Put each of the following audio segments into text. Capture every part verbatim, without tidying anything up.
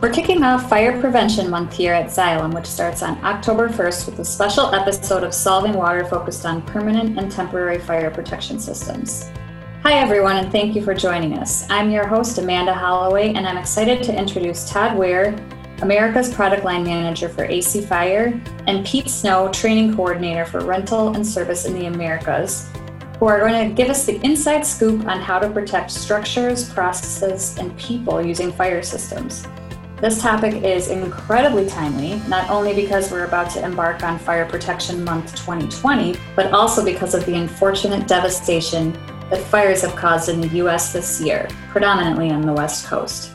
We're kicking off Fire Prevention Month here at Xylem, which starts on October first with a special episode of Solving Water focused on permanent and temporary fire protection systems. Hi everyone, and thank you for joining us. I'm your host, Amanda Holloway, and I'm excited to introduce Todd Ware, America's Product Line Manager for A C Fire, and Pete Snow, Training Coordinator for Rental and Service in the Americas, who are going to give us the inside scoop on how to protect structures, processes, and people using fire systems. This topic is incredibly timely, not only because we're about to embark on Fire Protection Month twenty twenty, but also because of the unfortunate devastation that fires have caused in the U S this year, predominantly on the West Coast.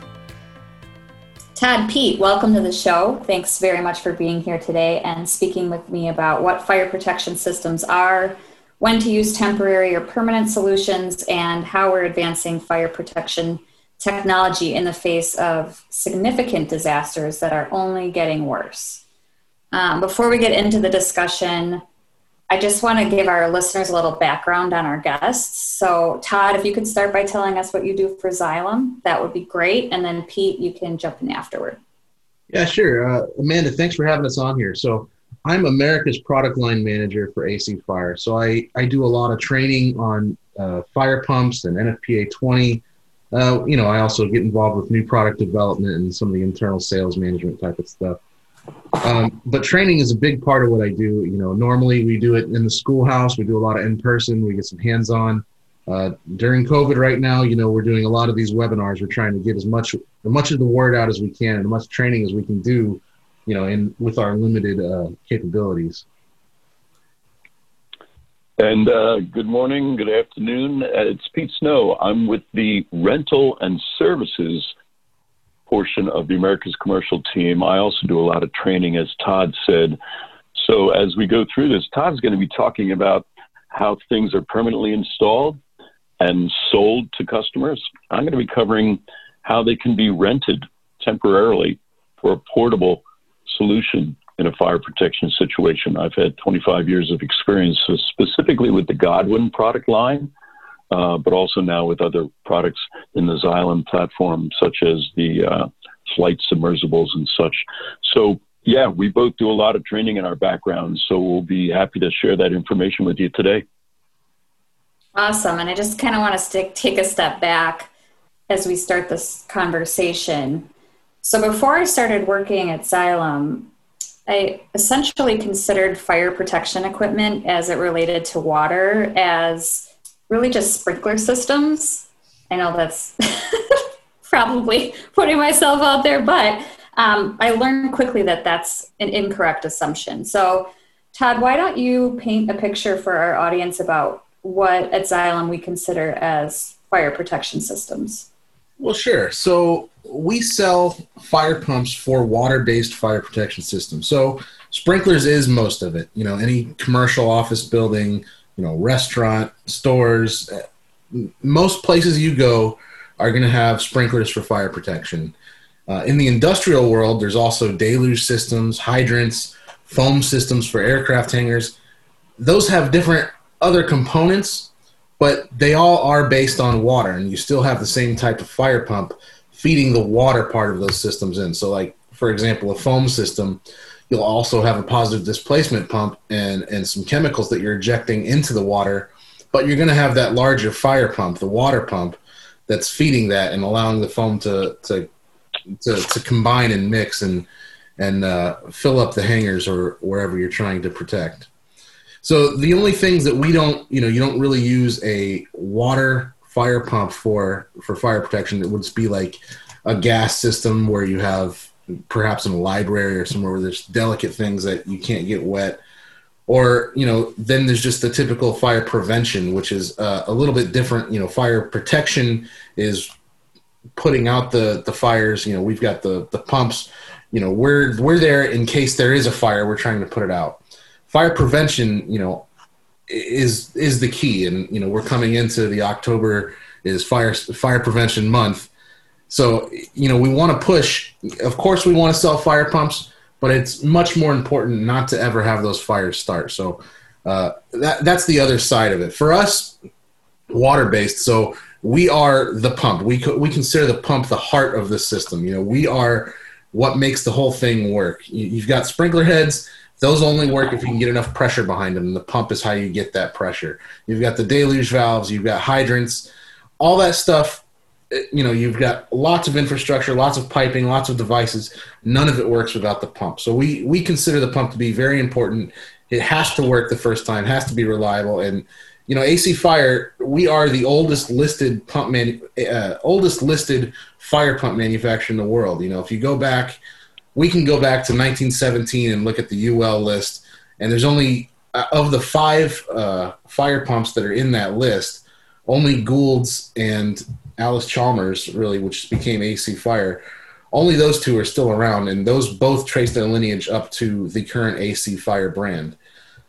Todd, Pete, welcome to the show. Thanks very much for being here today and speaking with me about what fire protection systems are, when to use temporary or permanent solutions, and how we're advancing fire protection technology in the face of significant disasters that are only getting worse. Um, before we get into the discussion, I just want to give our listeners a little background on our guests. So Todd, if you could start by telling us what you do for Xylem, that would be great. And then Pete, you can jump in afterward. Yeah, sure. Uh, Amanda, thanks for having us on here. So I'm America's Product Line Manager for A C Fire. So I, I do a lot of training on uh, fire pumps and N F P A twenty. Uh, you know, I also get involved with new product development and some of the internal sales management type of stuff. Um, but training is a big part of what I do. You know, normally we do it in the schoolhouse. We do a lot of in-person. We get some hands-on. Uh, during COVID right now, you know, we're doing a lot of these webinars. We're trying to get as much, as much of the word out as we can and as much training as we can do, you know, in, with our limited uh, capabilities. And uh, good morning, good afternoon. It's Pete Snow. I'm with the rental and services portion of the America's commercial team. I also do a lot of training, as Todd said. So as we go through this, Todd's going to be talking about how things are permanently installed and sold to customers. I'm going to be covering how they can be rented temporarily for a portable solution in a fire protection situation. I've had twenty-five years of experience specifically with the Godwin product line, uh, but also now with other products in the Xylem platform, such as the uh, flight submersibles and such. So yeah, we both do a lot of training in our backgrounds, so we'll be happy to share that information with you today. Awesome. And I just kind of want to stick, take a step back as we start this conversation. So before I started working at Xylem, I essentially considered fire protection equipment as it related to water as really just sprinkler systems. I know that's probably putting myself out there, but um, I learned quickly that that's an incorrect assumption. So Todd, why don't you paint a picture for our audience about what at Xylem we consider as fire protection systems? Well, sure. So we sell fire pumps for water-based fire protection systems. So sprinklers is most of it. You know, any commercial office building, you know, restaurant, stores, most places you go are going to have sprinklers for fire protection. Uh, in the industrial world, there's also deluge systems, hydrants, foam systems for aircraft hangars. Those have different other components, but they all are based on water, and you still have the same type of fire pump feeding the water part of those systems in. So like, for example, a foam system, you'll also have a positive displacement pump and, and some chemicals that you're ejecting into the water, but you're going to have that larger fire pump, the water pump, that's feeding that and allowing the foam to to to, to combine and mix and, and uh, fill up the hangars or wherever you're trying to protect. So the only things that we don't, you know, you don't really use a water fire pump for, for fire protection, it would be like a gas system where you have perhaps in a library or somewhere where there's delicate things that you can't get wet. Or, you know, then there's just the typical fire prevention, which is uh, a little bit different. You know, fire protection is putting out the, the fires. You know, we've got the, the pumps, you know, we're, we're there in case there is a fire, we're trying to put it out. Fire prevention, you know, is is the key, and you know we're coming into the October is fire fire prevention month, so you know we want to push. Of course, we want to sell fire pumps, but it's much more important not to ever have those fires start. So uh, that that's the other side of it for us, water based. So we are the pump. We co- we consider the pump the heart of the system. You know, we are what makes the whole thing work. You've got sprinkler heads. Those only work if you can get enough pressure behind them. The pump is how you get that pressure. You've got the deluge valves. You've got hydrants. All that stuff, you know, you've got lots of infrastructure, lots of piping, lots of devices. None of it works without the pump. So we, we consider the pump to be very important. It has to work the first time, has to be reliable. And, you know, A C Fire, we are the oldest listed pump man, uh, oldest listed fire pump manufacturer in the world. You know, if you go back, we can go back to nineteen seventeen and look at the U L list. And there's only, uh, of the five uh, fire pumps that are in that list, only Gould's and Alice Chalmers, really, which became A C Fire, only those two are still around. And those both trace their lineage up to the current A C Fire brand.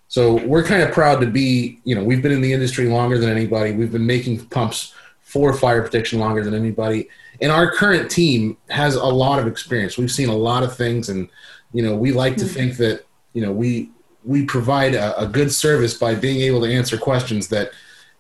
So we're kind of proud to be, you know, we've been in the industry longer than anybody. We've been making pumps for fire protection longer than anybody. And our current team has a lot of experience. We've seen a lot of things. And, you know, we like to think that, you know, we, we provide a, a good service by being able to answer questions that,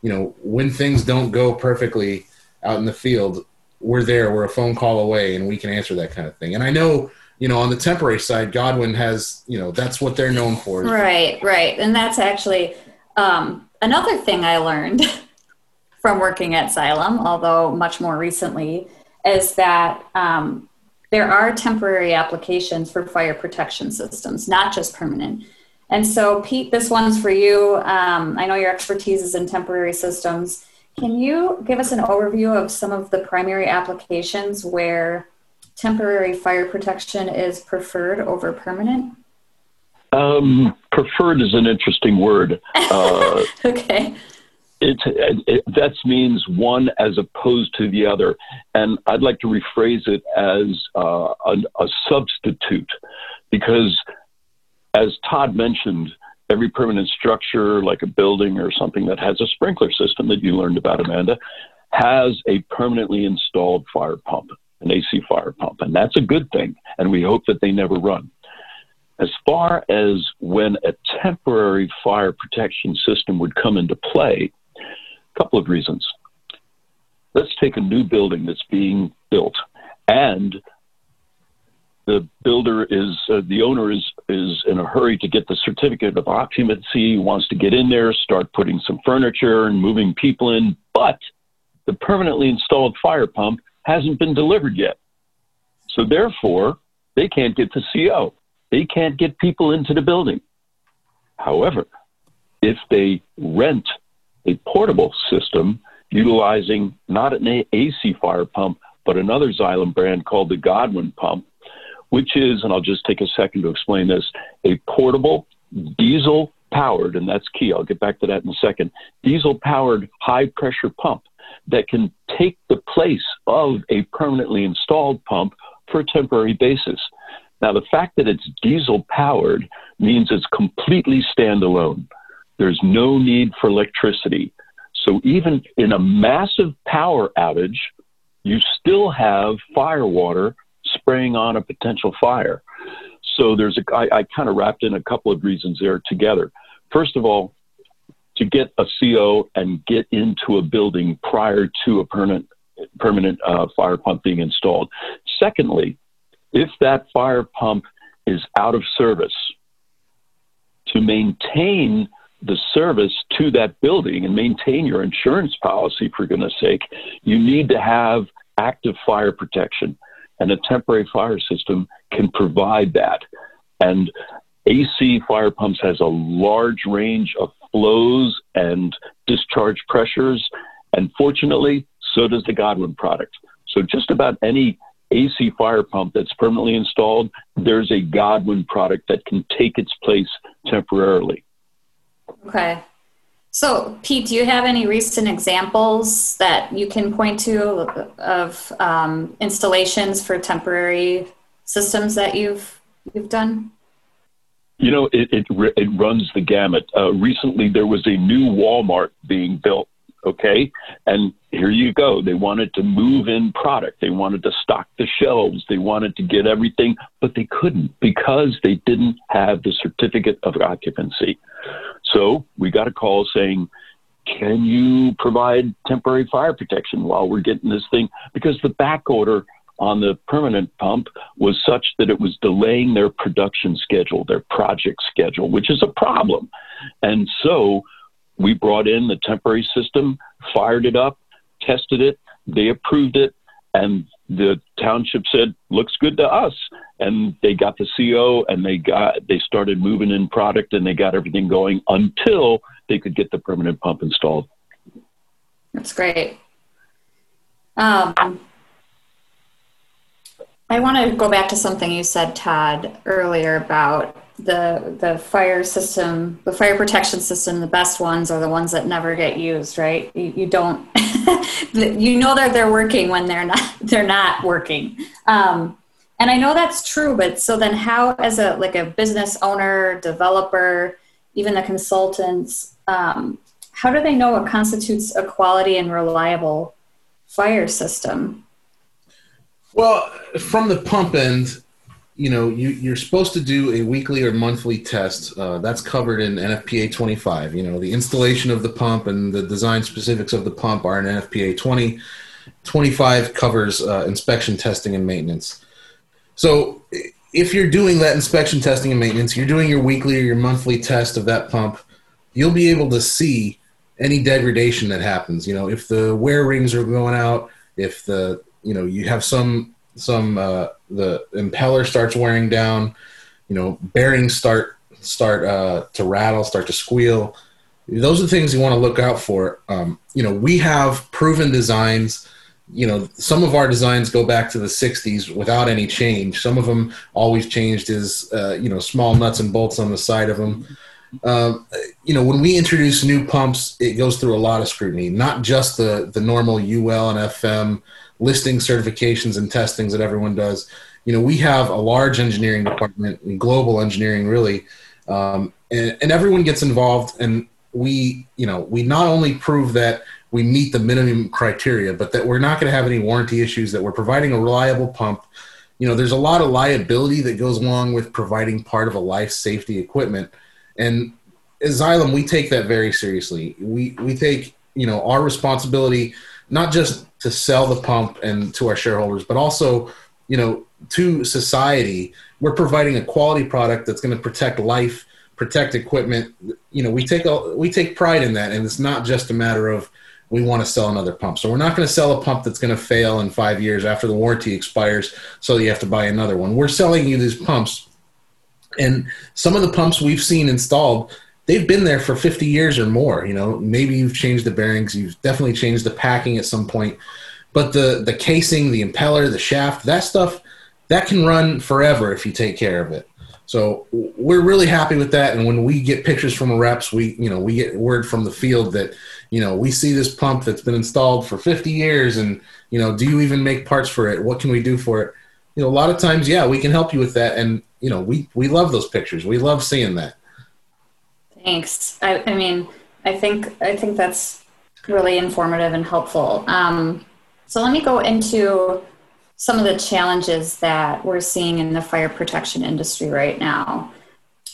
you know, when things don't go perfectly out in the field, we're there, we're a phone call away, and we can answer that kind of thing. And I know, you know, on the temporary side, Godwin has, you know, that's what they're known for. Right, right. And that's actually um, another thing I learned from working at Xylem, although much more recently, is that um, there are temporary applications for fire protection systems, not just permanent. And so, Pete, this one's for you. Um, I know your expertise is in temporary systems. Can you give us an overview of some of the primary applications where temporary fire protection is preferred over permanent? Um, preferred is an interesting word. Uh, okay. It, it, that means one as opposed to the other. And I'd like to rephrase it as uh, a, a substitute, because as Todd mentioned, every permanent structure, like a building or something that has a sprinkler system that you learned about, Amanda, has a permanently installed fire pump. An A C fire pump, and that's a good thing, and we hope that they never run. As far as when a temporary fire protection system would come into play, a couple of reasons. Let's take a new building that's being built, and the builder is, uh, the owner is, is in a hurry to get the certificate of occupancy, wants to get in there, start putting some furniture and moving people in, but the permanently installed fire pump hasn't been delivered yet. So therefore, they can't get the C O. They can't get people into the building. However, if they rent a portable system utilizing not an A C fire pump, but another Xylem brand called the Godwin pump, which is, and I'll just take a second to explain this, a portable diesel powered, and that's key, I'll get back to that in a second, diesel powered high pressure pump that can take the place of a permanently installed pump for a temporary basis. Now, the fact that it's diesel powered means it's completely standalone. There's no need for electricity. So even in a massive power outage, you still have fire water spraying on a potential fire. So there's a, I, I kind of wrapped in a couple of reasons there together. First of all, to get a C O and get into a building prior to a permanent, permanent uh, fire pump being installed. Secondly, if that fire pump is out of service, to maintain the service to that building and maintain your insurance policy, for goodness sake, you need to have active fire protection. And a temporary fire system can provide that. And A C fire pumps has a large range of flows and discharge pressures, and fortunately, so does the Godwin product. So just about any A C fire pump that's permanently installed, there's a Godwin product that can take its place temporarily. Okay. So, Pete, do you have any recent examples that you can point to of um, installations for temporary systems that you've you've done? You know, it, it, it runs the gamut. Uh, recently, there was a new Walmart being built, okay? And here you go. They wanted to move in product. They wanted to stock the shelves. They wanted to get everything, but they couldn't because they didn't have the certificate of occupancy. So we got a call saying, can you provide temporary fire protection while we're getting this thing? Because the back order on the permanent pump was such that it was delaying their production schedule, their project schedule, which is a problem. And so we brought in the temporary system, fired it up, tested it, they approved it, and the township said, looks good to us. And they got the C O, and they got they started moving in product, and they got everything going until they could get the permanent pump installed. That's great. Um, I want to go back to something you said, Todd, earlier about the the fire system, the fire protection system. The best ones are the ones that never get used, right? You, you don't, you know that they're working when they're not they're not working. Um, and I know that's true, but so then how, as a like a business owner, developer, even the consultants, um, how do they know what constitutes a quality and reliable fire system? Well, from the pump end, you know, you, you're supposed to do a weekly or monthly test. Uh, that's covered in N F P A twenty-five. You know, the installation of the pump and the design specifics of the pump are in N F P A twenty. twenty-five covers uh, inspection, testing, and maintenance. So if you're doing that inspection, testing, and maintenance, you're doing your weekly or your monthly test of that pump, you'll be able to see any degradation that happens. You know, if the wear rings are going out, if the, you know, you have some, some, uh, the impeller starts wearing down, you know, bearings start, start, uh, to rattle, start to squeal. Those are the things you want to look out for. Um, you know, we have proven designs. You know, some of our designs go back to the sixties without any change. Some of them, all we've changed is, uh, you know, small nuts and bolts on the side of them. Um, you know, when we introduce new pumps, it goes through a lot of scrutiny, not just the, the normal U L and F M listing certifications and testings that everyone does. You know, we have a large engineering department and global engineering, really, um, and, and everyone gets involved. And we, you know, we not only prove that we meet the minimum criteria, but that we're not going to have any warranty issues, that we're providing a reliable pump. You know, there's a lot of liability that goes along with providing part of a life safety equipment. And as Xylem, we take that very seriously. We we take, you know, our responsibility not just to sell the pump and to our shareholders, but also, you know, to society. We're providing a quality product that's going to protect life, protect equipment. You know, we take a, we take pride in that, and it's not just a matter of we want to sell another pump. So we're not going to sell a pump that's going to fail in five years after the warranty expires, so you have to buy another one. We're selling you these pumps. And some of the pumps we've seen installed, they've been there for fifty years or more. You know, maybe you've changed the bearings, you've definitely changed the packing at some point, but the, the casing, the impeller, the shaft, that stuff, that can run forever if you take care of it. So we're really happy with that. And when we get pictures from reps, we, you know, we get word from the field that, you know, we see this pump that's been installed for fifty years and, you know, do you even make parts for it? What can we do for it? You know, a lot of times, yeah, we can help you with that. And, you know, we, we love those pictures. We love seeing that. Thanks. I, I mean, I think, I think that's really informative and helpful. Um, so let me go into some of the challenges that we're seeing in the fire protection industry right now.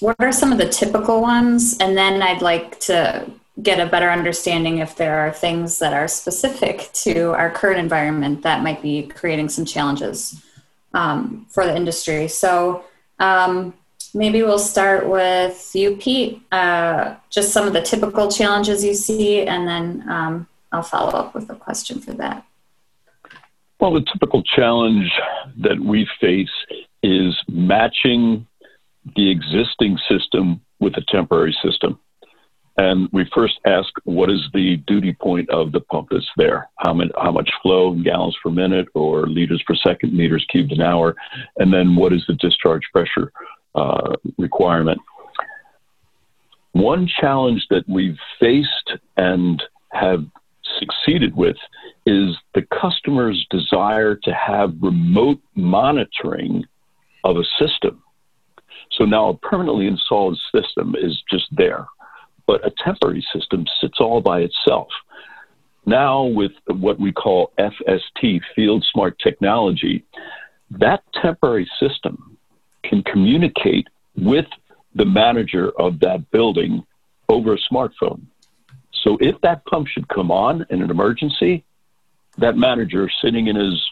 What are some of the typical ones? And then I'd like to get a better understanding if there are things that are specific to our current environment that might be creating some challenges Um, for the industry. So um, maybe we'll start with you, Pete, uh, just some of the typical challenges you see, and then um, I'll follow up with a question for that. Well, the typical challenge that we face is matching the existing system with a temporary system. And we first ask, what is the duty point of the pump that's there? How, many, how much flow in gallons per minute or liters per second, meters cubed an hour? And then what is the discharge pressure uh, requirement? One challenge that we've faced and have succeeded with is the customer's desire to have remote monitoring of a system. So now a permanently installed system is just there, but a temporary system sits all by itself. Now with what we call F S T, Field Smart Technology, that temporary system can communicate with the manager of that building over a smartphone. So if that pump should come on in an emergency, that manager sitting in his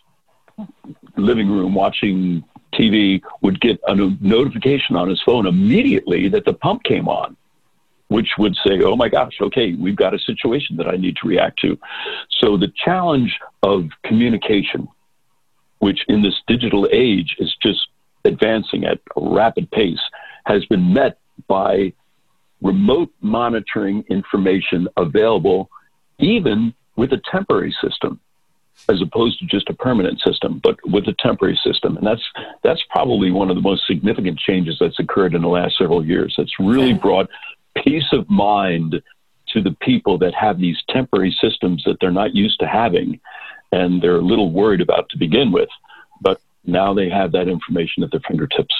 living room watching T V would get a notification on his phone immediately that the pump came on, which would say, oh my gosh, okay, we've got a situation that I need to react to. So the challenge of communication, which in this digital age is just advancing at a rapid pace, has been met by remote monitoring information available even with a temporary system, as opposed to just a permanent system, but with a temporary system. And that's that's probably one of the most significant changes that's occurred in the last several years. It's really brought peace of mind to the people that have these temporary systems that they're not used to having, and they're a little worried about to begin with, but now they have that information at their fingertips.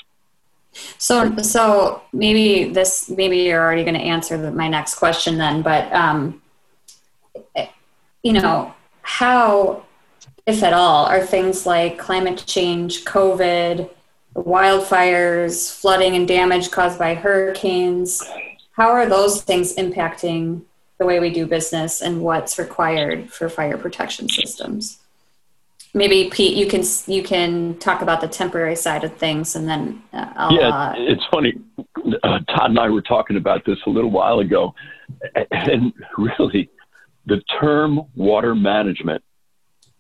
So so maybe this, maybe you're already going to answer the, my next question then, but, um, you know, how, if at all, are things like climate change, COVID, wildfires, flooding and damage caused by hurricanes, how are those things impacting the way we do business and what's required for fire protection systems? Maybe, Pete, you can you can talk about the temporary side of things, and then uh, I'll... Yeah, uh, it's funny. Uh, Todd and I were talking about this a little while ago, and really, the term water management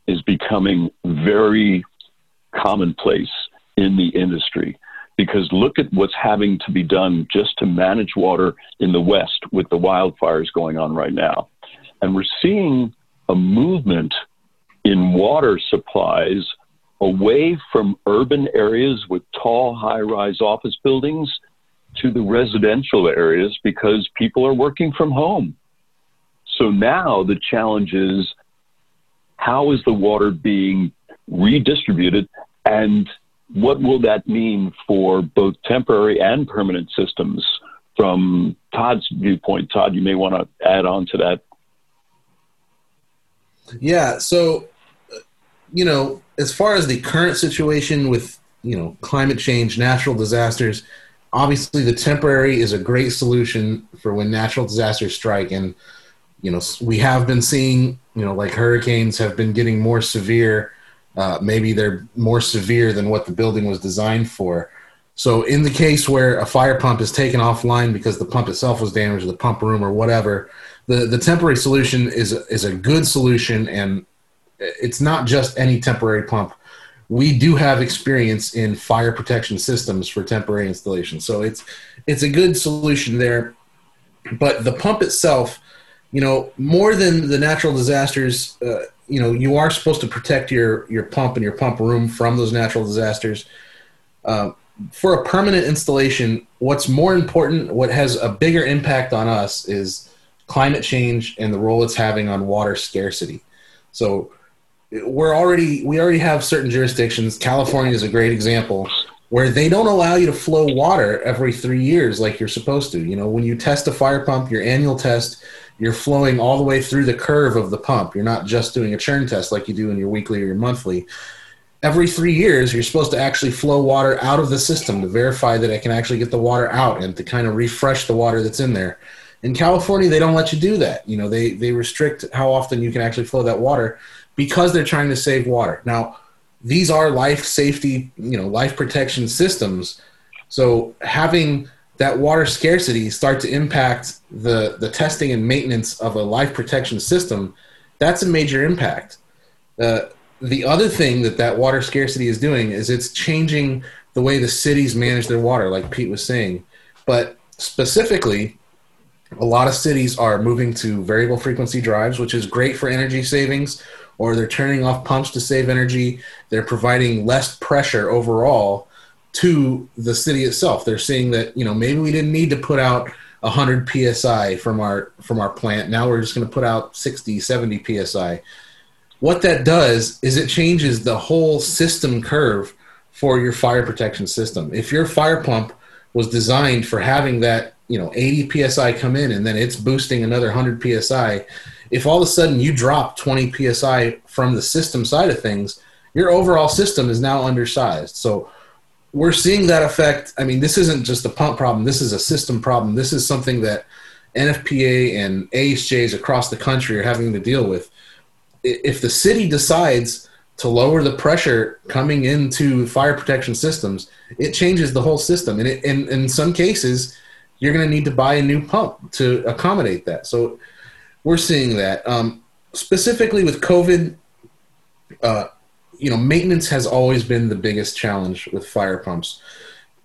is becoming very commonplace in the industry, because look at what's having to be done just to manage water in the West with the wildfires going on right now. And we're seeing a movement in water supplies away from urban areas with tall, high-rise office buildings to the residential areas, because people are working from home. So now the challenge is, how is the water being redistributed, and what will that mean for both temporary and permanent systems from Todd's viewpoint? Todd, you may want to add on to that. Yeah. So, you know, as far as the current situation with, you know, climate change, natural disasters, obviously the temporary is a great solution for when natural disasters strike. And, you know, we have been seeing, you know, like hurricanes have been getting more severe. Uh, maybe they're more severe than what the building was designed for. So in the case where a fire pump is taken offline because the pump itself was damaged, the pump room or whatever, the, the temporary solution is, is a good solution, and it's not just any temporary pump. We do have experience in fire protection systems for temporary installations. So it's, it's a good solution there. But the pump itself, you know, more than the natural disasters, uh, you know, you are supposed to protect your, your pump and your pump room from those natural disasters. Uh, for a permanent installation, what's more important, what has a bigger impact on us, is climate change and the role it's having on water scarcity. So we're already, we already have certain jurisdictions. California is a great example, where they don't allow you to flow water every three years like you're supposed to. You know, when you test a fire pump, your annual test, you're flowing all the way through the curve of the pump. You're not just doing a churn test like you do in your weekly or your monthly. Every three years, you're supposed to actually flow water out of the system to verify that I can actually get the water out and to kind of refresh the water that's in there. In California, they don't let you do that. You know, they, they restrict how often you can actually flow that water because they're trying to save water. Now, these are life safety, you know, life protection systems. So having that water scarcity start to impact the, the testing and maintenance of a life protection system, that's a major impact. Uh, the other thing that that water scarcity is doing is it's changing the way the cities manage their water, like Pete was saying. But specifically, a lot of cities are moving to variable frequency drives, which is great for energy savings, or they're turning off pumps to save energy. They're providing less pressure overall to the city itself. They're seeing that, you know, maybe we didn't need to put out one hundred P S I from our from our plant. Now we're just going to put out sixty, seventy P S I. What that does is it changes the whole system curve for your fire protection system. If your fire pump was designed for having that, you know, eighty P S I come in and then it's boosting another one hundred P S I, if all of a sudden you drop twenty P S I from the system side of things, your overall system is now undersized. So we're seeing that effect. I mean, this isn't just a pump problem. This is a system problem. This is something that N F P A and A H Js across the country are having to deal with. If the city decides to lower the pressure coming into fire protection systems, it changes the whole system. And, it, and in some cases, you're going to need to buy a new pump to accommodate that. So we're seeing that. Um, specifically with COVID, uh, you know, maintenance has always been the biggest challenge with fire pumps.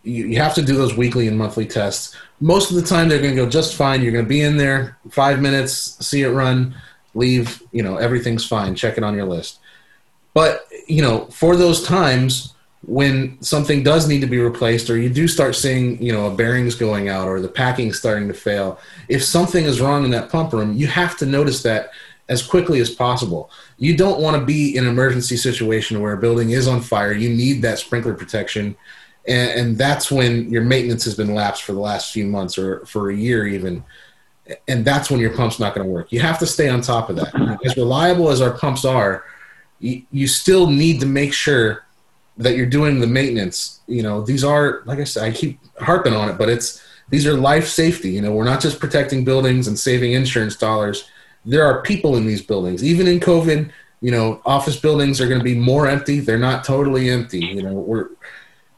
You, you have to do those weekly and monthly tests. Most of the time, they're going to go just fine. You're going to be in there five minutes, see it run, leave, you know, everything's fine. Check it on your list. But, you know, for those times when something does need to be replaced, or you do start seeing, you know, a bearing's going out or the packing starting to fail, if something is wrong in that pump room, you have to notice that as quickly as possible. You don't want to be in an emergency situation where a building is on fire. You need that sprinkler protection. And, and that's when your maintenance has been lapsed for the last few months or for a year even. And that's when your pump's not going to work. You have to stay on top of that. As reliable as our pumps are, you still need to make sure that you're doing the maintenance. You know, these are, like I said, I keep harping on it, but it's, these are life safety. You know, we're not just protecting buildings and saving insurance dollars. There are people in these buildings. Even in COVID, you know, office buildings are going to be more empty. They're not totally empty. You know, we're,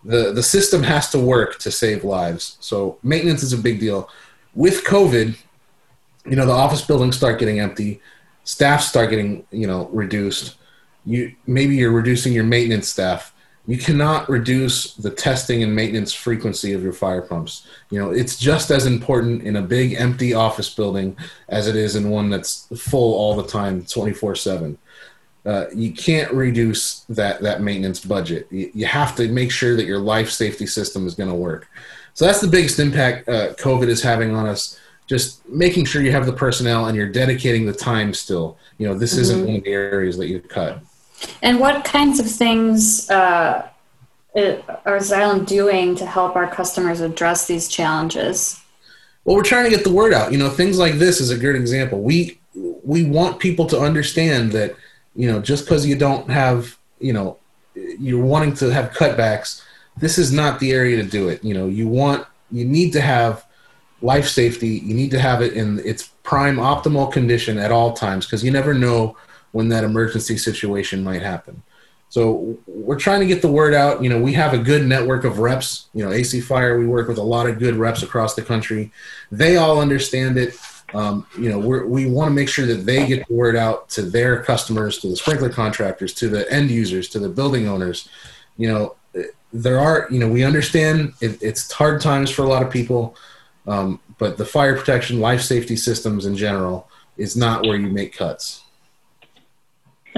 the, the system has to work to save lives. So maintenance is a big deal. With COVID, you know, the office buildings start getting empty. Staff start getting, you know, reduced. You, maybe you're reducing your maintenance staff. You cannot reduce the testing and maintenance frequency of your fire pumps. You know, it's just as important in a big empty office building as it is in one that's full all the time, twenty-four seven. Uh, you can't reduce that, that maintenance budget. You, you have to make sure that your life safety system is going to work. So that's the biggest impact uh, COVID is having on us. Just making sure you have the personnel and you're dedicating the time still. You know, this mm-hmm. isn't one of the areas that you've cut. And what kinds of things uh, are Xylem doing to help our customers address these challenges? Well, we're trying to get the word out. You know, things like this is a good example. We we want people to understand that, you know, just because you don't have, you know, you're wanting to have cutbacks, this is not the area to do it. You know, you want, you need to have life safety. You need to have it in its prime optimal condition at all times because you never know when that emergency situation might happen. So we're trying to get the word out. You know, we have a good network of reps. You know, A C Fire, we work with a lot of good reps across the country. They all understand it. Um, you know, we're, we want to make sure that they get the word out to their customers, to the sprinkler contractors, to the end users, to the building owners. You know, there are, you know, we understand it, it's hard times for a lot of people, um, but the fire protection, life safety systems in general is not where you make cuts.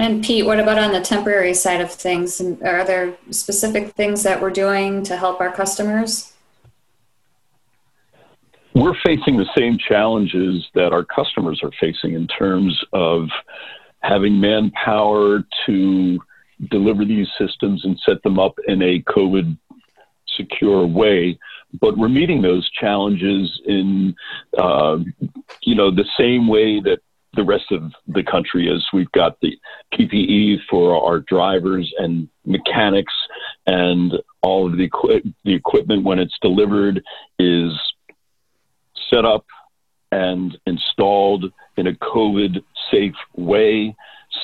And Pete, what about on the temporary side of things? Are there specific things that we're doing to help our customers? We're facing the same challenges that our customers are facing in terms of having manpower to deliver these systems and set them up in a COVID secure way. But we're meeting those challenges in, uh, you know, the same way that the rest of the country is. We've got the P P E for our drivers and mechanics, and all of the, equi the equipment when it's delivered is set up and installed in a COVID safe way.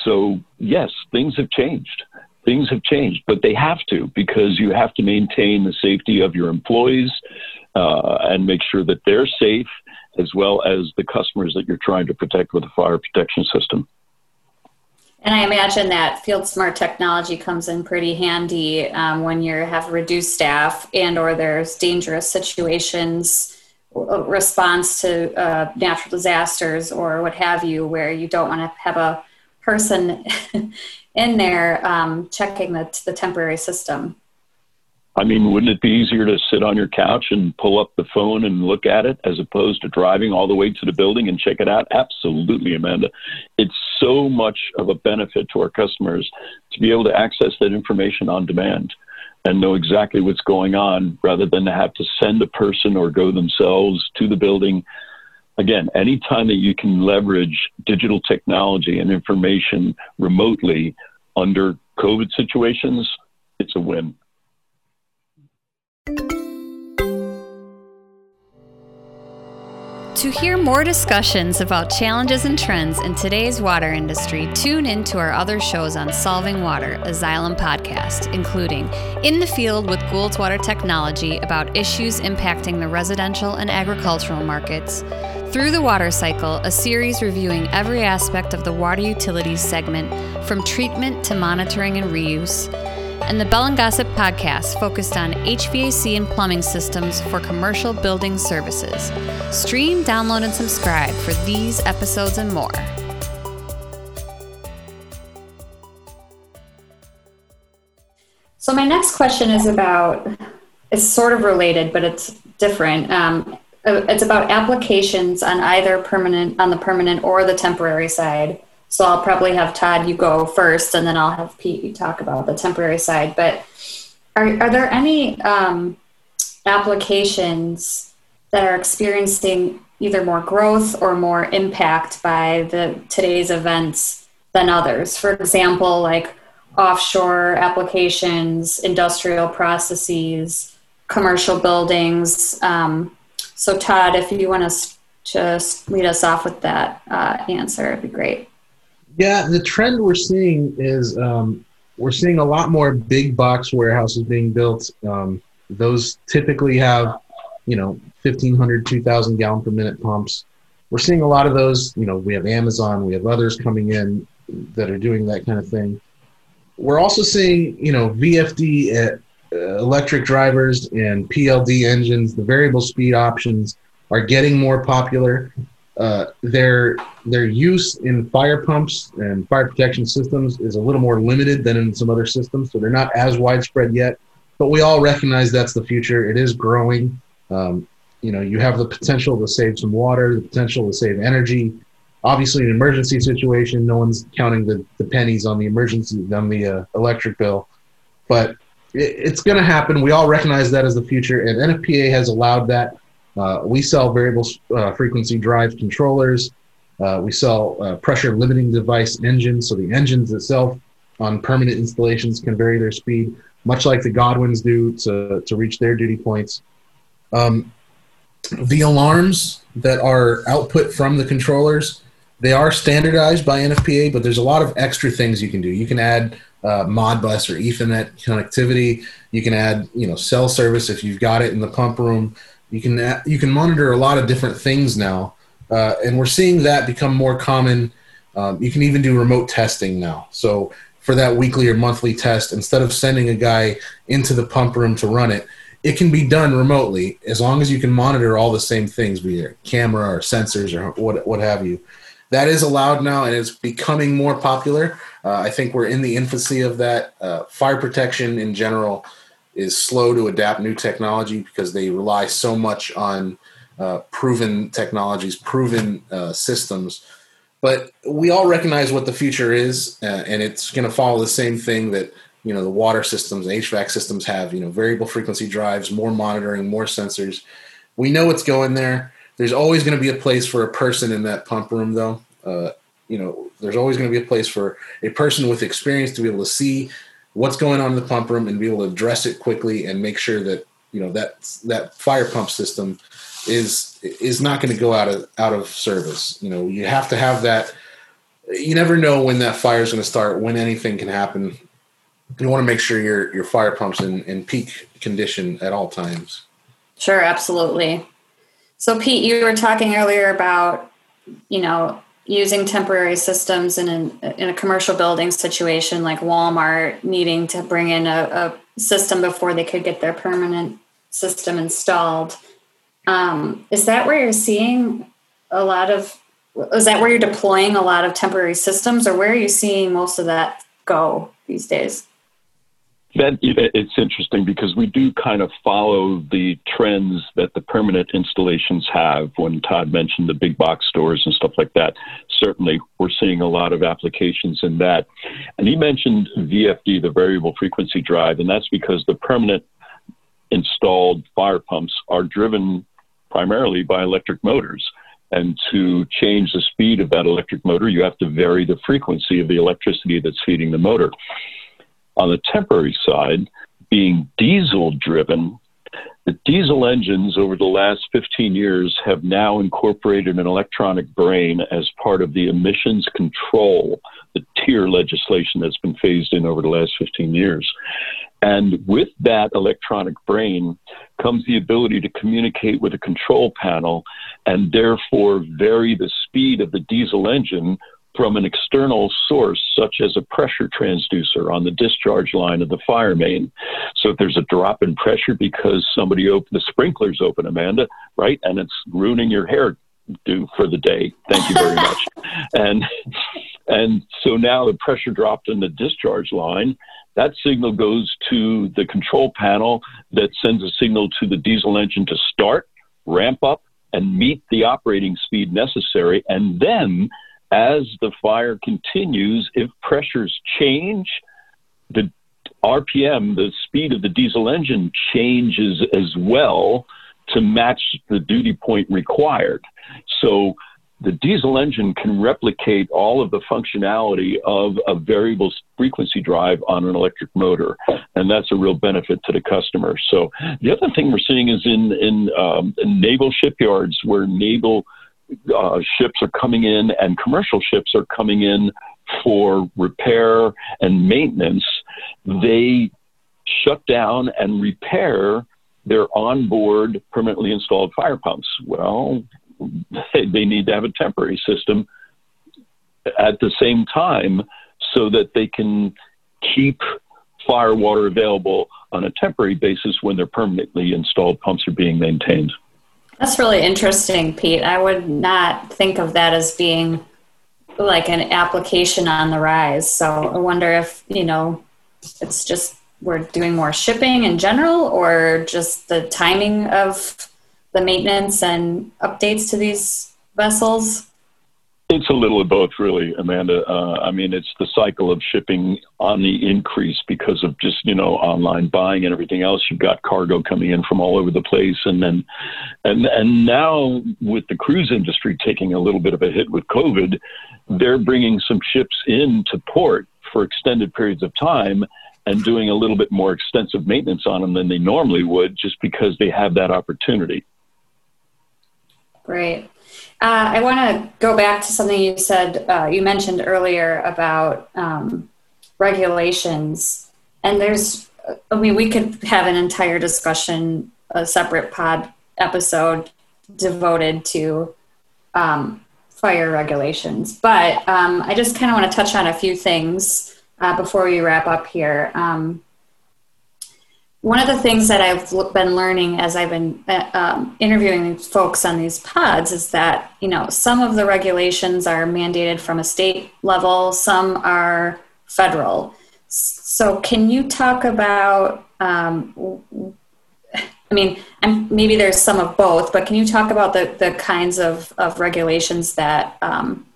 So yes, things have changed. Things have changed, but they have to, because you have to maintain the safety of your employees uh, and make sure that they're safe, as well as the customers that you're trying to protect with a fire protection system. And I imagine that Field Smart Technology comes in pretty handy um, when you have reduced staff and or there's dangerous situations, response to uh, natural disasters or what have you, where you don't want to have a person in there um, checking the, the temporary system. I mean, wouldn't it be easier to sit on your couch and pull up the phone and look at it as opposed to driving all the way to the building and check it out? Absolutely, Amanda. It's so much of a benefit to our customers to be able to access that information on demand and know exactly what's going on rather than to have to send a person or go themselves to the building. Again, anytime that you can leverage digital technology and information remotely under COVID situations, it's a win. To hear more discussions about challenges and trends in today's water industry, tune in to our other shows on Solving Water, a Xylem podcast, including In the Field with Gould's Water Technology about issues impacting the residential and agricultural markets, Through the Water Cycle, a series reviewing every aspect of the water utilities segment, from treatment to monitoring and reuse, and the Bell and Gossip podcast focused on H V A C and plumbing systems for commercial building services. Stream, download, and subscribe for these episodes and more. So my next question is about, it's sort of related, but it's different. Um, It's about applications on either permanent, on the permanent or the temporary side. So I'll probably have Todd, you go first, and then I'll have Pete, you talk about the temporary side. But are are there any um, applications that are experiencing either more growth or more impact by the today's events than others? For example, like offshore applications, industrial processes, commercial buildings. Um, So Todd, if you want to just lead us off with that uh, answer, it'd be great. Yeah, the trend we're seeing is um, we're seeing a lot more big box warehouses being built. Um, those typically have, you know, fifteen hundred, two thousand gallon per minute pumps. We're seeing a lot of those. You know, we have Amazon, we have others coming in that are doing that kind of thing. We're also seeing, you know, V F D at electric drivers and P L D engines, the variable speed options are getting more popular. Uh, their their use in fire pumps and fire protection systems is a little more limited than in some other systems, so they're not as widespread yet. But we all recognize that's the future. It is growing. Um, you know, you have the potential to save some water, the potential to save energy. Obviously, in an emergency situation, no one's counting the, the pennies on the emergency on the uh, electric bill, but it's going to happen. We all recognize that as the future, and N F P A has allowed that. Uh, we sell variable uh, frequency drive controllers. Uh, we sell uh, pressure limiting device engines, so the engines itself on permanent installations can vary their speed, much like the Godwins do to, to reach their duty points. Um, the alarms that are output from the controllers, they are standardized by N F P A, but there's a lot of extra things you can do. You can add Uh, Modbus or Ethernet connectivity. You can add, you know, cell service if you've got it in the pump room. You can add, you can monitor a lot of different things now, uh, and we're seeing that become more common. Um, you can even do remote testing now. So for that weekly or monthly test, instead of sending a guy into the pump room to run it, it can be done remotely as long as you can monitor all the same things, be it camera or sensors or what what have you. That is allowed now, and it's becoming more popular. Uh, I think we're in the infancy of that. Uh, fire protection in general is slow to adapt new technology because they rely so much on uh, proven technologies, proven uh, systems. But we all recognize what the future is, uh, and it's going to follow the same thing that, you know, the water systems and H V A C systems have. You know, variable frequency drives, more monitoring, more sensors. We know it's going there. There's always going to be a place for a person in that pump room, though. Uh, you know, there's always going to be a place for a person with experience to be able to see what's going on in the pump room and be able to address it quickly and make sure that, you know, that that fire pump system is is not going to go out of out of service. You know, you have to have that. You never know when that fire is going to start, when anything can happen. You want to make sure your your fire pump's in, in peak condition at all times. Sure, absolutely. So Pete, you were talking earlier about, you know, using temporary systems in an, in a commercial building situation like Walmart needing to bring in a, a system before they could get their permanent system installed. Um, is that where you're seeing a lot of, is that where you're deploying a lot of temporary systems, or where are you seeing most of that go these days? That, it's interesting because we do kind of follow the trends that the permanent installations have. When Todd mentioned the big box stores and stuff like that, certainly we're seeing a lot of applications in that. And he mentioned V F D, the variable frequency drive, and that's because the permanent installed fire pumps are driven primarily by electric motors. And to change the speed of that electric motor, you have to vary the frequency of the electricity that's feeding the motor. On the temporary side, being diesel driven, The diesel engines over the last fifteen years have now incorporated an electronic brain as part of the emissions control, the tier legislation that's been phased in over the last fifteen years. And with that electronic brain comes the ability to communicate with a control panel and therefore vary the speed of the diesel engine from an external source, such as a pressure transducer on the discharge line of the fire main. So if there's a drop in pressure because somebody opened the sprinklers open, Amanda, right? And it's ruining your hair do for the day. Thank you very much. And, and so now the pressure dropped in the discharge line. That signal goes to the control panel that sends a signal to the diesel engine to start, ramp up, and meet the operating speed necessary. And then as the fire continues, if pressures change, the R P M, the speed of the diesel engine, changes as well to match the duty point required. So the diesel engine can replicate all of the functionality of a variable frequency drive on an electric motor, and that's a real benefit to the customer. So the other thing we're seeing is in, in, um, in naval shipyards where naval Uh, ships are coming in and commercial ships are coming in for repair and maintenance. They shut down and repair their onboard permanently installed fire pumps. Well, they, they need to have a temporary system at the same time so that they can keep fire water available on a temporary basis when their permanently installed pumps are being maintained. That's really interesting, Pete. I would not think of that as being like an application on the rise. So I wonder if, you know, it's just we're doing more shipping in general or just the timing of the maintenance and updates to these vessels. It's a little of both, really, Amanda. Uh, I mean, it's the cycle of shipping on the increase because of just, you know, online buying and everything else. You've got cargo coming in from all over the place. And then, and and now with the cruise industry taking a little bit of a hit with COVID, they're bringing some ships in to port for extended periods of time and doing a little bit more extensive maintenance on them than they normally would just because they have that opportunity. Great. Uh, I want to go back to something you said, uh, you mentioned earlier about um, regulations. And there's, I mean, we could have an entire discussion, a separate pod episode devoted to um, fire regulations. But um, I just kind of want to touch on a few things uh, before we wrap up here. Um, One of the things that I've been learning as I've been uh, um, interviewing folks on these pods is that, you know, some of the regulations are mandated from a state level, some are federal. So can you talk about, um, I mean, I'm, maybe there's some of both, but can you talk about the, the kinds of, of regulations that um,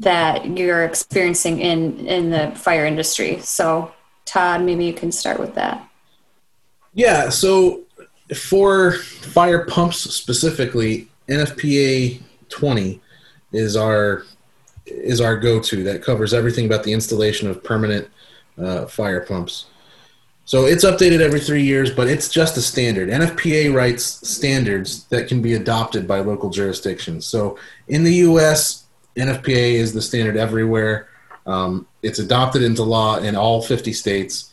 that you're experiencing in, in the fire industry? So Todd, maybe you can start with that. Yeah, so for fire pumps specifically, N F P A twenty is our is our go-to. That covers everything about the installation of permanent uh, fire pumps. So it's updated every three years, but it's just a standard. N F P A writes standards that can be adopted by local jurisdictions. So in the U S, N F P A is the standard everywhere. Um, it's adopted into law in all fifty states.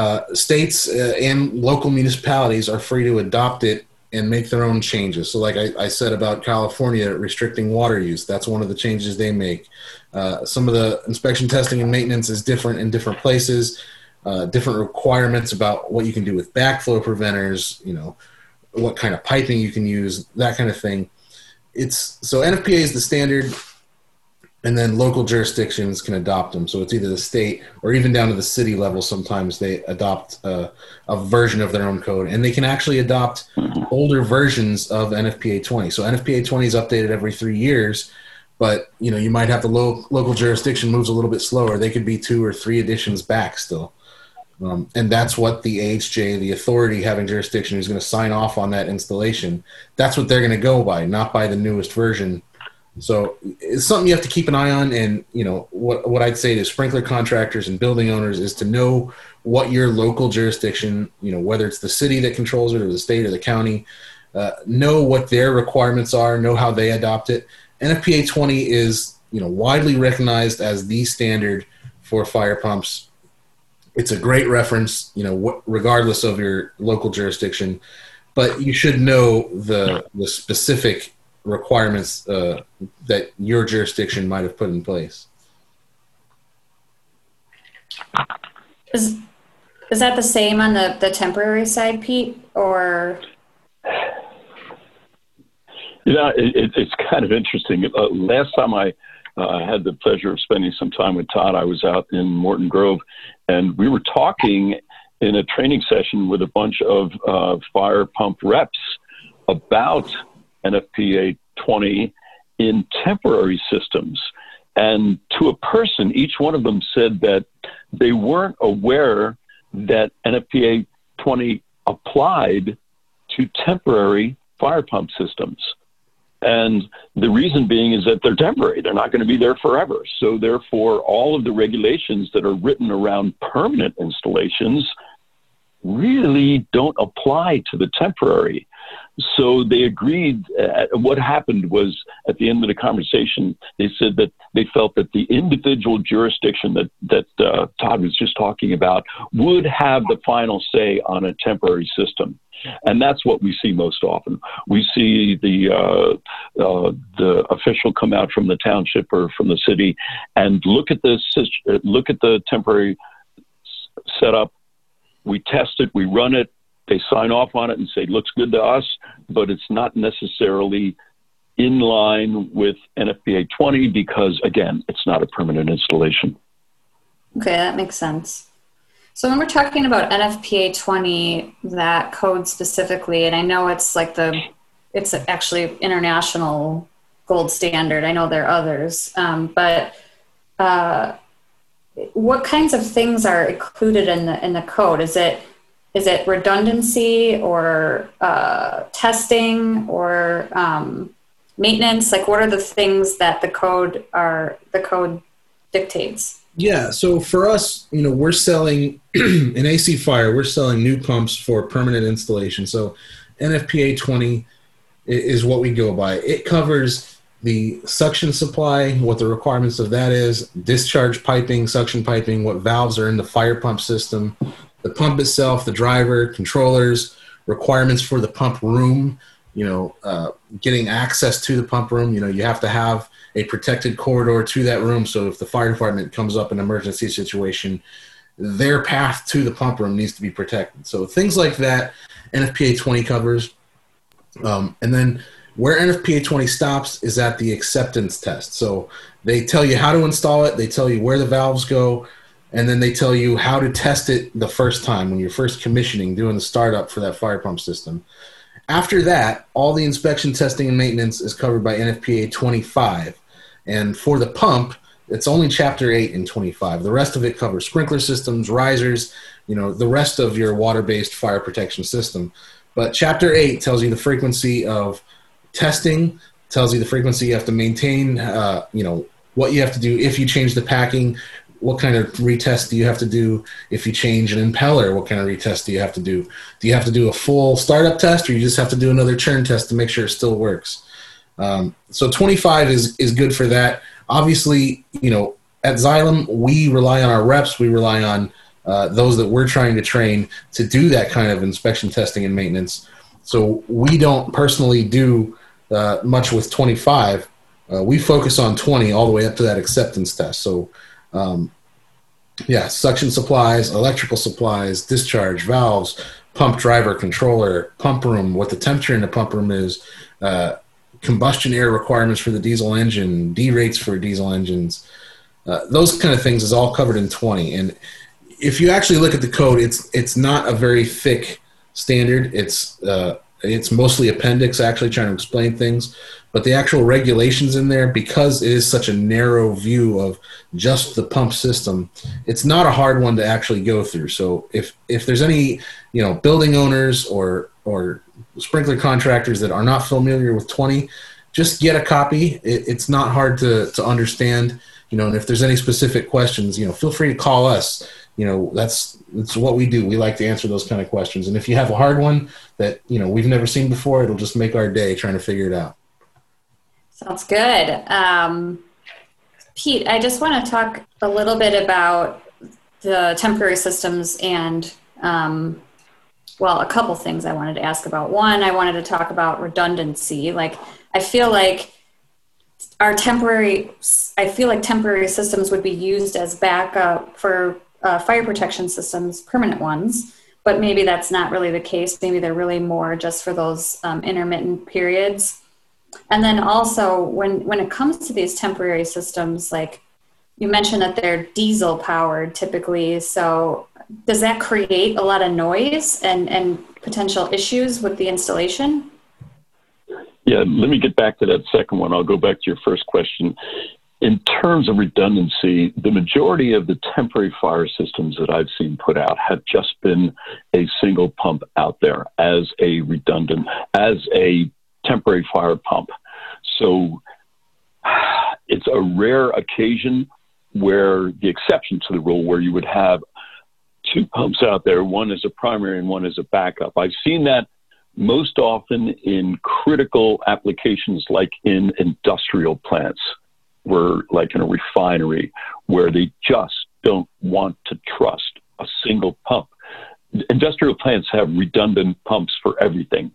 Uh, states uh, and local municipalities are free to adopt it and make their own changes. So like I, I said about California restricting water use, that's one of the changes they make. Uh, some of the inspection, testing, and maintenance is different in different places, uh, different requirements about what you can do with backflow preventers, you know, what kind of piping you can use, that kind of thing. It's so N F P A is the standard, and then local jurisdictions can adopt them. So it's either the state or even down to the city level. Sometimes they adopt uh, a version of their own code, and they can actually adopt older versions of N F P A twenty. So N F P A twenty is updated every three years, but you know, you might have the lo- local jurisdiction moves a little bit slower. They could be two or three editions back still. Um, and that's what the A H J, the authority having jurisdiction who's going to sign off on that installation, that's what they're going to go by, not by the newest version So it's something you have to keep an eye on. And, you know, what, what I'd say to sprinkler contractors and building owners is to know what your local jurisdiction, you know, whether it's the city that controls it or the state or the county, uh, know what their requirements are, know how they adopt it. N F P A twenty is, you know, widely recognized as the standard for fire pumps. It's a great reference, you know, what, regardless of your local jurisdiction, but you should know the, the specific requirements uh, that your jurisdiction might have put in place. Is is that the same on the, the temporary side, Pete, or? You know, it, it, it's kind of interesting. Uh, last time I uh, had the pleasure of spending some time with Todd, I was out in Morton Grove, and we were talking in a training session with a bunch of uh, fire pump reps about N F P A twenty in temporary systems. And to a person, each one of them said that they weren't aware that N F P A twenty applied to temporary fire pump systems. And the reason being is that they're temporary. They're not going to be there forever. So therefore, all of the regulations that are written around permanent installations really don't apply to the temporary. So they agreed. Uh, what happened was, at the end of the conversation, they said that they felt that the individual jurisdiction that, that uh, Todd was just talking about would have the final say on a temporary system. And that's what we see most often. We see the uh, uh, the official come out from the township or from the city and look at the, look at the temporary setup. We test it, we run it, they sign off on it and say, looks good to us, but it's not necessarily in line with N F P A twenty because, again, it's not a permanent installation. Okay, that makes sense. So when we're talking about N F P A twenty, that code specifically, and I know it's like the, it's actually international gold standard. I know there are others, um, but uh, what kinds of things are included in the in the code? Is it Is it redundancy or uh, testing or um, maintenance? Like, what are the things that the code are the code dictates? Yeah. So for us, you know, we're selling in A C Fire, we're selling new pumps for permanent installation. So N F P A twenty is what we go by. It covers the suction supply, what the requirements of that is, discharge piping, suction piping, what valves are in the fire pump system, the pump itself, the driver, controllers, requirements for the pump room, you know, uh, getting access to the pump room. You know, you have to have a protected corridor to that room. So if the fire department comes up in an emergency situation, their path to the pump room needs to be protected. So things like that, N F P A twenty covers. Um, and then where N F P A twenty stops is at the acceptance test. So they tell you how to install it. They tell you where the valves go. And then they tell you how to test it the first time when you're first commissioning, doing the startup for that fire pump system. After that, all the inspection, testing, and maintenance is covered by N F P A twenty-five. And for the pump, it's only Chapter eight in twenty-five. The rest of it covers sprinkler systems, risers, you know, the rest of your water-based fire protection system. But Chapter eight tells you the frequency of testing, tells you the frequency you have to maintain, uh, you know, what you have to do if you change the packing. What kind of retest do you have to do if you change an impeller? What kind of retest do you have to do? Do you have to do a full startup test, or you just have to do another churn test to make sure it still works? Um, so twenty-five is is good for that. Obviously, you know, at Xylem, we rely on our reps. We rely on uh, those that we're trying to train to do that kind of inspection, testing, and maintenance. So we don't personally do uh, much with twenty-five. Uh, we focus on twenty all the way up to that acceptance test. So Um, yeah, suction supplies, electrical supplies, discharge, valves, pump driver, controller, pump room, what the temperature in the pump room is, uh, combustion air requirements for the diesel engine, D rates for diesel engines, uh, those kind of things is all covered in twenty. And if you actually look at the code, it's it's not a very thick standard. It's uh, it's mostly appendix, actually trying to explain things. But the actual regulations in there, because it is such a narrow view of just the pump system, it's not a hard one to actually go through. So if, if there's any, you know, building owners or or sprinkler contractors that are not familiar with twenty, just get a copy. It, it's not hard to, to understand, you know, and if there's any specific questions, you know, feel free to call us. You know, that's, that's what we do. We like to answer those kind of questions. And if you have a hard one that, you know, we've never seen before, it'll just make our day trying to figure it out. Sounds good. Um, Pete, I just want to talk a little bit about the temporary systems and, um, well, a couple things I wanted to ask about. One, I wanted to talk about redundancy. Like, I feel like our temporary, I feel like temporary systems would be used as backup for uh, fire protection systems, permanent ones, but maybe that's not really the case. Maybe they're really more just for those um, intermittent periods. And then also when, when it comes to these temporary systems, like you mentioned that they're diesel powered typically. So does that create a lot of noise and, and potential issues with the installation? Yeah, let me get back to that second one. I'll go back to your first question. In terms of redundancy, the majority of the temporary fire systems that I've seen put out have just been a single pump out there as a redundant, as a temporary fire pump. So it's a rare occasion where the exception to the rule where you would have two pumps out there, one is a primary and one is a backup. I've seen that most often in critical applications like in industrial plants, where like in a refinery, where they just don't want to trust a single pump. Industrial plants have redundant pumps for everything,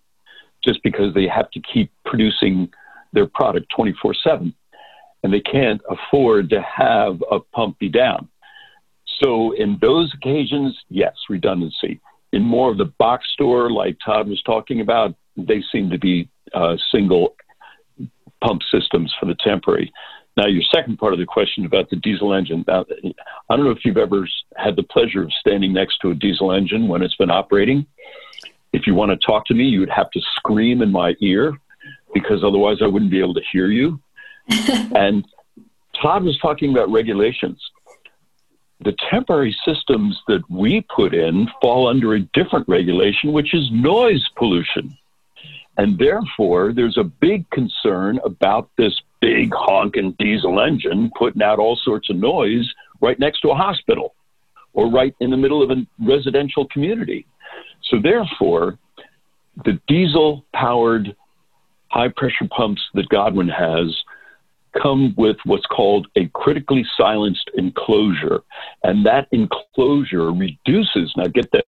just because they have to keep producing their product twenty-four seven, and they can't afford to have a pump be down. So in those occasions, yes, redundancy. In more of the box store, like Todd was talking about, they seem to be uh, single pump systems for the temporary. Now, your second part of the question about the diesel engine, I don't know if you've ever had the pleasure of standing next to a diesel engine when it's been operating. If you want to talk to me, you would have to scream in my ear, because otherwise I wouldn't be able to hear you. And Todd was talking about regulations. The temporary systems that we put in fall under a different regulation, which is noise pollution. And therefore, there's a big concern about this big honking diesel engine putting out all sorts of noise right next to a hospital or right in the middle of a residential community. So therefore, the diesel-powered high-pressure pumps that Godwin has come with what's called a critically silenced enclosure. And that enclosure reduces, now get this,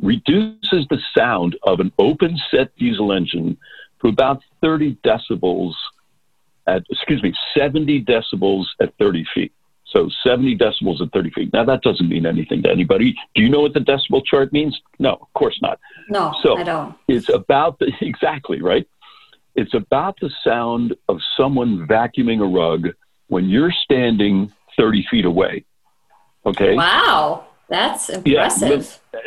reduces the sound of an open-set diesel engine to about thirty decibels at, excuse me, seventy decibels at thirty feet. So seventy decibels at thirty feet. Now, that doesn't mean anything to anybody. Do you know what the decibel chart means? No, of course not. No, so I don't. It's about the, exactly, right? It's about the sound of someone vacuuming a rug when you're standing thirty feet away, okay? Wow, that's impressive. Yeah,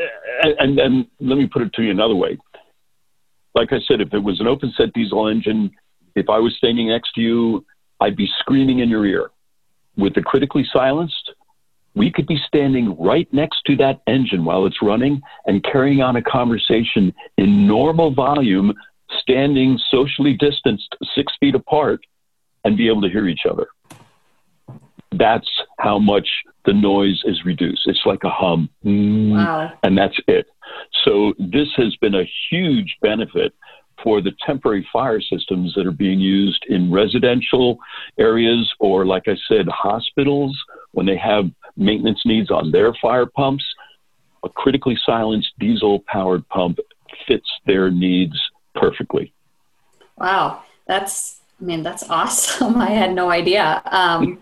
let, and then let me put it to you another way. Like I said, if it was an open-set diesel engine, if I was standing next to you, I'd be screaming in your ear. With the critically silenced, we could be standing right next to that engine while it's running and carrying on a conversation in normal volume, standing socially distanced six feet apart, and be able to hear each other. That's how much the noise is reduced. It's like a hum. Wow. And that's it. So this has been a huge benefit for the temporary fire systems that are being used in residential areas, or like I said, hospitals, when they have maintenance needs on their fire pumps. A critically silenced diesel powered pump fits their needs perfectly. Wow. That's, I mean, that's awesome. I had no idea. Um,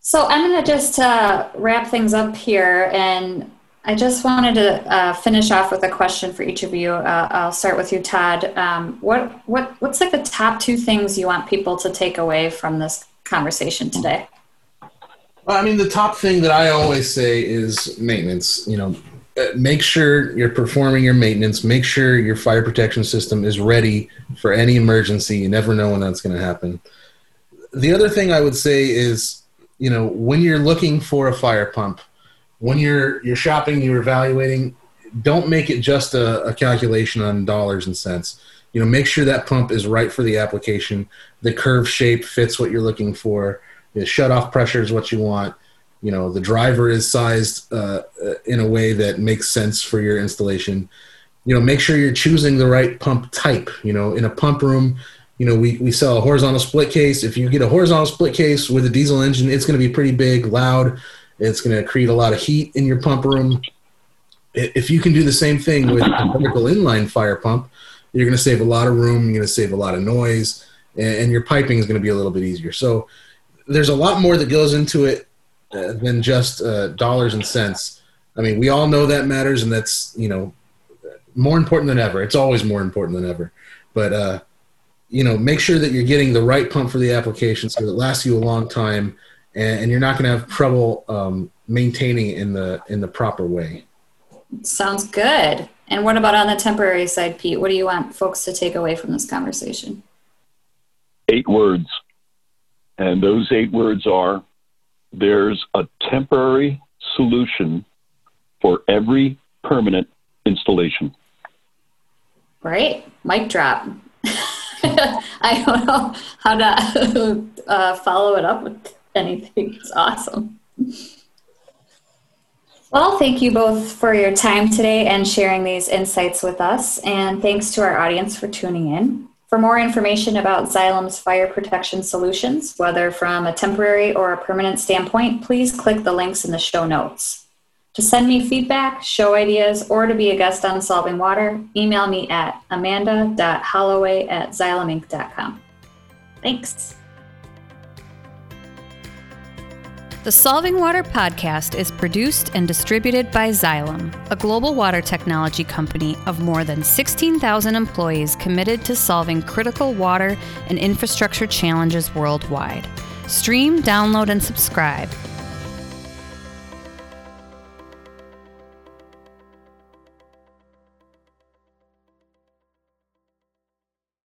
so I'm going to just uh, wrap things up here, and I just wanted to uh, finish off with a question for each of you. Uh, I'll start with you, Todd. Um, what what what's like the top two things you want people to take away from this conversation today? Well, I mean, the top thing that I always say is maintenance. You know, make sure you're performing your maintenance. Make sure your fire protection system is ready for any emergency. You never know when that's going to happen. The other thing I would say is, you know, when you're looking for a fire pump, when you're you're shopping, you're evaluating, don't make it just a, a calculation on dollars and cents. you know, make sure that pump is right for the application. The curve shape fits what you're looking for. The shutoff pressure is what you want. You know, the driver is sized uh, in a way that makes sense for your installation. You know, make sure you're choosing the right pump type. You know, in a pump room, you know, we, we sell a horizontal split case. If you get a horizontal split case with a diesel engine, it's going to be pretty big, loud. It's going to create a lot of heat in your pump room. If you can do the same thing with a vertical inline fire pump, you're going to save a lot of room. You're going to save a lot of noise, and your piping is going to be a little bit easier. So there's a lot more that goes into it uh, than just uh, dollars and cents. I mean, we all know that matters, and that's, you know, more important than ever. It's always more important than ever. But, uh, you know, make sure that you're getting the right pump for the application so that it lasts you a long time, and, and you're not going to have trouble um, maintaining it in the, in the proper way. Sounds good. And what about on the temporary side, Pete? What do you want folks to take away from this conversation? Eight words. And those eight words are, there's a temporary solution for every permanent installation. Right. Mic drop. I don't know how to uh, follow it up with anything. It's awesome. Well, thank you both for your time today and sharing these insights with us. And thanks to our audience for tuning in. For more information about Xylem's fire protection solutions, whether from a temporary or a permanent standpoint, please click the links in the show notes. To send me feedback, show ideas, or to be a guest on Solving Water, email me at amanda dot holloway at xylem inc dot com. Thanks. The Solving Water podcast is produced and distributed by Xylem, a global water technology company of more than sixteen thousand employees committed to solving critical water and infrastructure challenges worldwide. Stream, download, and subscribe